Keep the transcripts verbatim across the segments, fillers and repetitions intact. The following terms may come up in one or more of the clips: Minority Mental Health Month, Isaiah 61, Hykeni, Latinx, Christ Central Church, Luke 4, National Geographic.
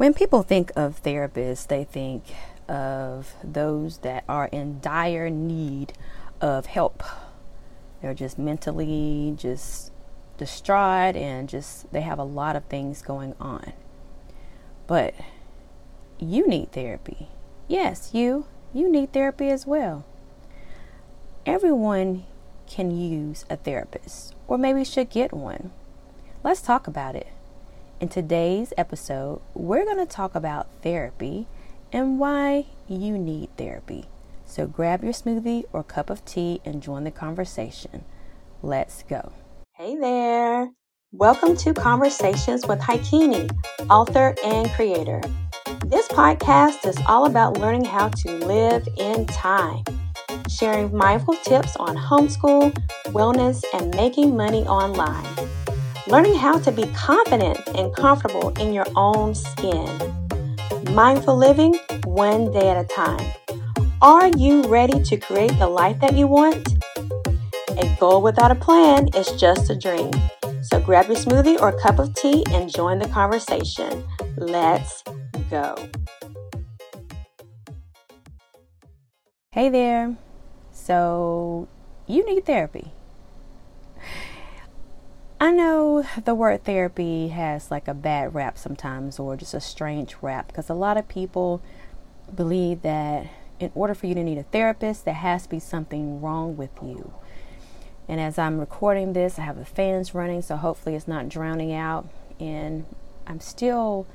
When people think of therapists, they think of those that are in dire need of help. They're just mentally just distraught and just they have a lot of things going on. But you need therapy. Yes, you. You need therapy as well. Everyone can use a therapist, or maybe should get one. Let's talk about it. In today's episode, we're going to talk about therapy and why you need therapy. So grab your smoothie or cup of tea and join the conversation. Let's go. Hey there. Welcome to Conversations with Hykeni, author and creator. This podcast is all about learning how to live in time, sharing mindful tips on homeschool, wellness, and making money online. Learning how to be confident and comfortable in your own skin. Mindful living one day at a time. Are you ready to create the life that you want? A goal without a plan is just a dream. So grab your smoothie or cup of tea and join the conversation. Let's go. Hey there. So you need therapy. I know the word therapy has like a bad rap sometimes, or just a strange rap, because a lot of people believe that in order for you to need a therapist, there has to be something wrong with you. And as I'm recording this, I have the fans running, so hopefully it's not drowning out. And I'm still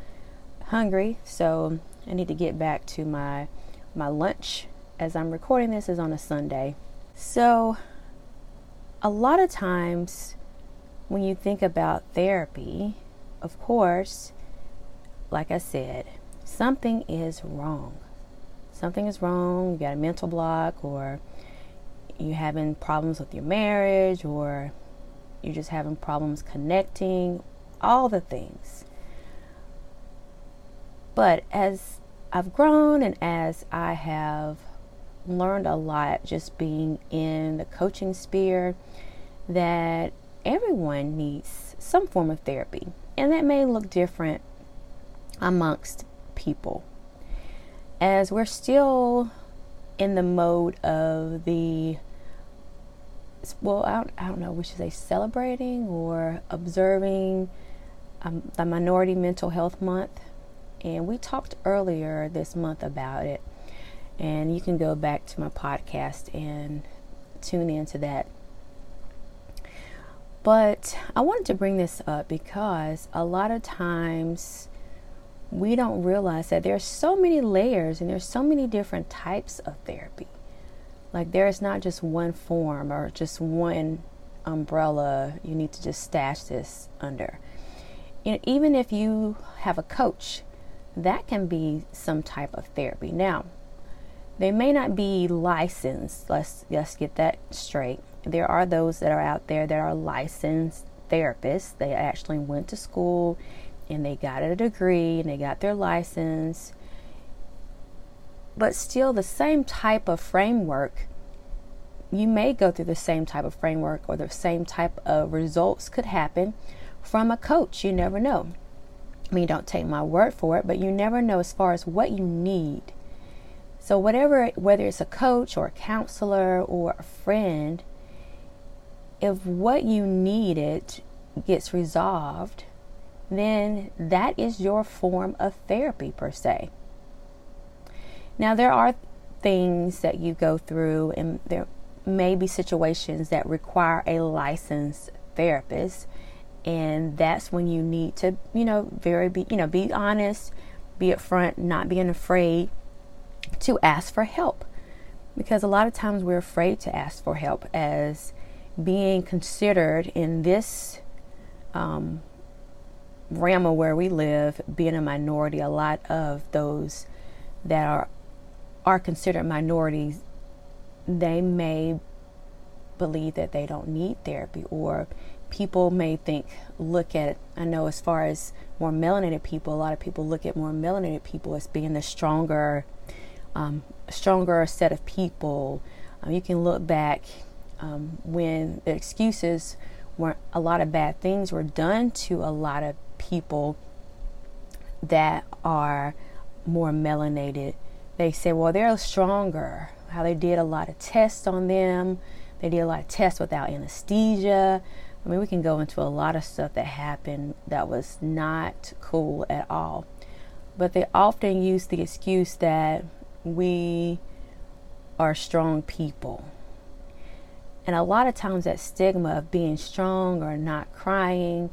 hungry, so I need to get back to my my lunch. As I'm recording this, is on a Sunday. So a lot of times, when you think about therapy, of course, like I said, something is wrong. Something is wrong. You got a mental block, or you're having problems with your marriage, or you're just having problems connecting, all the things. But as I've grown and as I have learned a lot just being in the coaching sphere, that everyone needs some form of therapy, and that may look different amongst people, as we're still in the mode of the, well, I don't, I don't know, we should say celebrating or observing um, the Minority Mental Health Month. And we talked earlier this month about it, and you can go back to my podcast and tune into that. But I wanted to bring this up because a lot of times we don't realize that there's so many layers and there's so many different types of therapy. Like, there is not just one form or just one umbrella you need to just stash this under. And even if you have a coach, that can be some type of therapy. Now, they may not be licensed. Let's, let's get that straight. There are those that are out there that are licensed therapists. They actually went to school and they got a degree and they got their license. But still, the same type of framework, you may go through the same type of framework, or the same type of results could happen from a coach. You never know. I mean, don't take my word for it, but you never know as far as what you need. So whatever, whether it's a coach or a counselor or a friend, if what you needed gets resolved, then that is your form of therapy per se. Now, there are things that you go through, and there may be situations that require a licensed therapist, and that's when you need to, you know, very be, you know, be honest, be upfront, not being afraid to ask for help, because a lot of times we're afraid to ask for help, as being considered in this um, realm of where we live, being a minority, a lot of those that are are considered minorities, they may believe that they don't need therapy, or people may think, look at, I know as far as more melanated people, a lot of people look at more melanated people as being the stronger, um, stronger set of people. Um, you can look back Um, when the excuses were, a lot of bad things were done to a lot of people that are more melanated, they say, well, they're stronger. How they did a lot of tests on them. They did a lot of tests without anesthesia. I mean, we can go into a lot of stuff that happened that was not cool at all. But they often use the excuse that we are strong people. And a lot of times that stigma of being strong or not crying,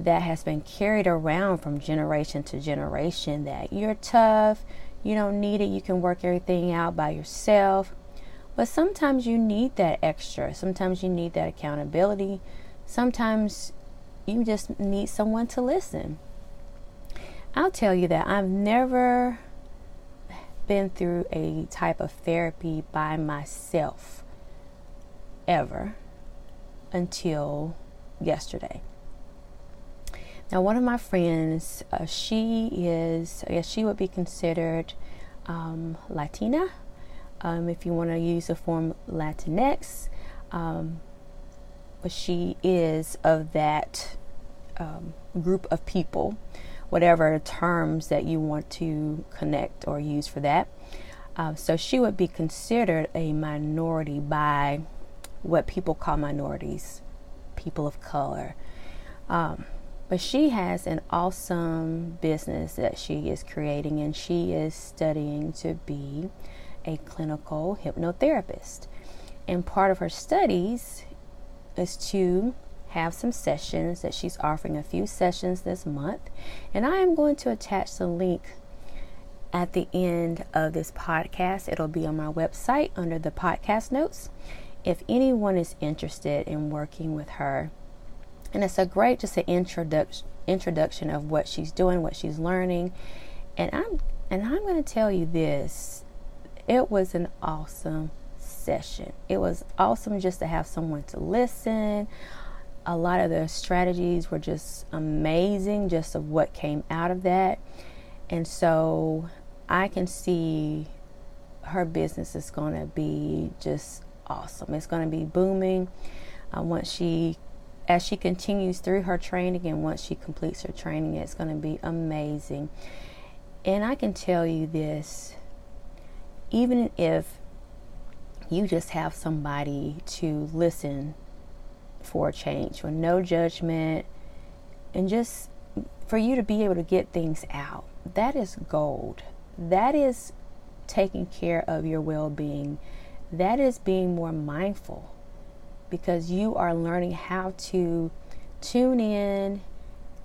that has been carried around from generation to generation, that you're tough, you don't need it, you can work everything out by yourself. But sometimes you need that extra. Sometimes you need that accountability. Sometimes you just need someone to listen. I'll tell you that I've never been through a type of therapy by myself ever until yesterday. Now, one of my friends, uh, she is, I guess she would be considered um, Latina. Um, if you want to use the form Latinx, um, but she is of that um, group of people, whatever terms that you want to connect or use for that. Uh, so she would be considered a minority by what people call minorities, people of color. Um, but she has an awesome business that she is creating, and she is studying to be a clinical hypnotherapist. And part of her studies is to have some sessions that she's offering, a few sessions this month. And I am going to attach the link at the end of this podcast. It'll be on my website under the podcast notes. If anyone is interested in working with her, and it's a great, just an introduction introduction of what she's doing, what she's learning. And I'm and I'm going to tell you this, it was an awesome session. It was awesome just to have someone to listen. A lot of the strategies were just amazing, just of what came out of that. And so I can see her business is going to be just awesome. It's going to be booming uh, once she, as she continues through her training, and once she completes her training, it's going to be amazing. And I can tell you this, even if you just have somebody to listen for a change, with no judgment, and just for you to be able to get things out, that is gold. That is taking care of your well-being. That is being more mindful, because you are learning how to tune in,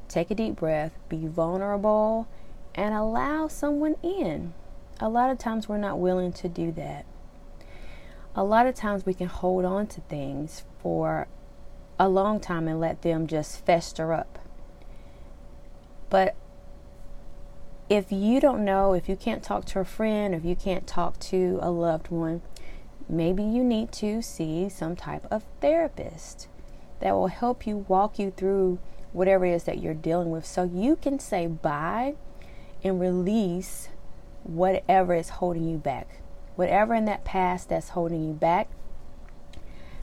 take a deep breath, be vulnerable, and allow someone in. A lot of times we're not willing to do that. A lot of times we can hold on to things for a long time and let them just fester up. But if you don't know, if you can't talk to a friend, if you can't talk to a loved one, maybe you need to see some type of therapist that will help you, walk you through whatever it is that you're dealing with, so you can say bye and release whatever is holding you back. Whatever in that past that's holding you back,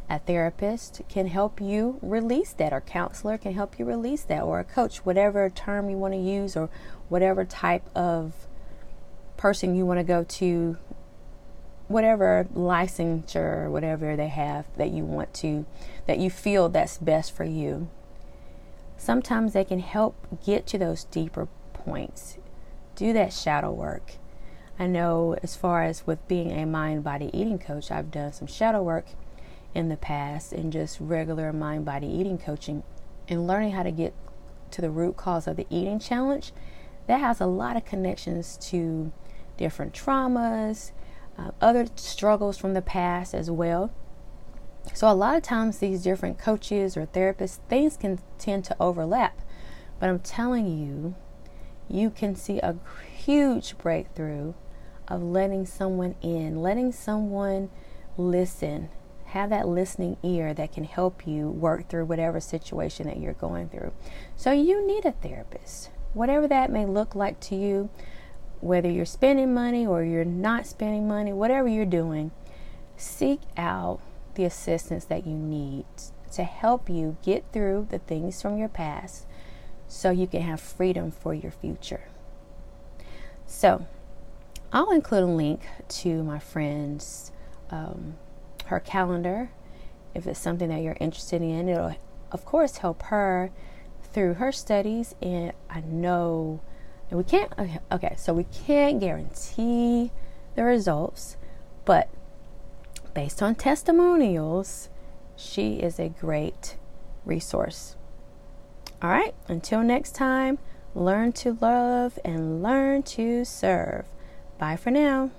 a therapist can help you release that, or counselor can help you release that, or a coach, whatever term you want to use, or whatever type of person you want to go to, whatever licensure, whatever they have that you want to, that you feel that's best for you. Sometimes they can help get to those deeper points. Do that shadow work. I know, as far as with being a mind body eating coach, I've done some shadow work in the past, and just regular mind body eating coaching, and learning how to get to the root cause of the eating challenge. That has a lot of connections to different traumas, uh, other struggles from the past as well. So a lot of times these different coaches or therapists, things can tend to overlap, but I'm telling you, you can see a huge breakthrough of letting someone in, letting someone listen. Have that listening ear that can help you work through whatever situation that you're going through. So you need a therapist, whatever that may look like to you, whether you're spending money or you're not spending money, whatever you're doing, seek out the assistance that you need to help you get through the things from your past, so you can have freedom for your future. So I'll include a link to my friend's, um, her calendar. If it's something that you're interested in, it'll of course help her through her studies. And I know, and we can't, okay, okay so we can't guarantee the results, but based on testimonials, she is a great resource. All right, until next time, learn to love and learn to serve. Bye for now.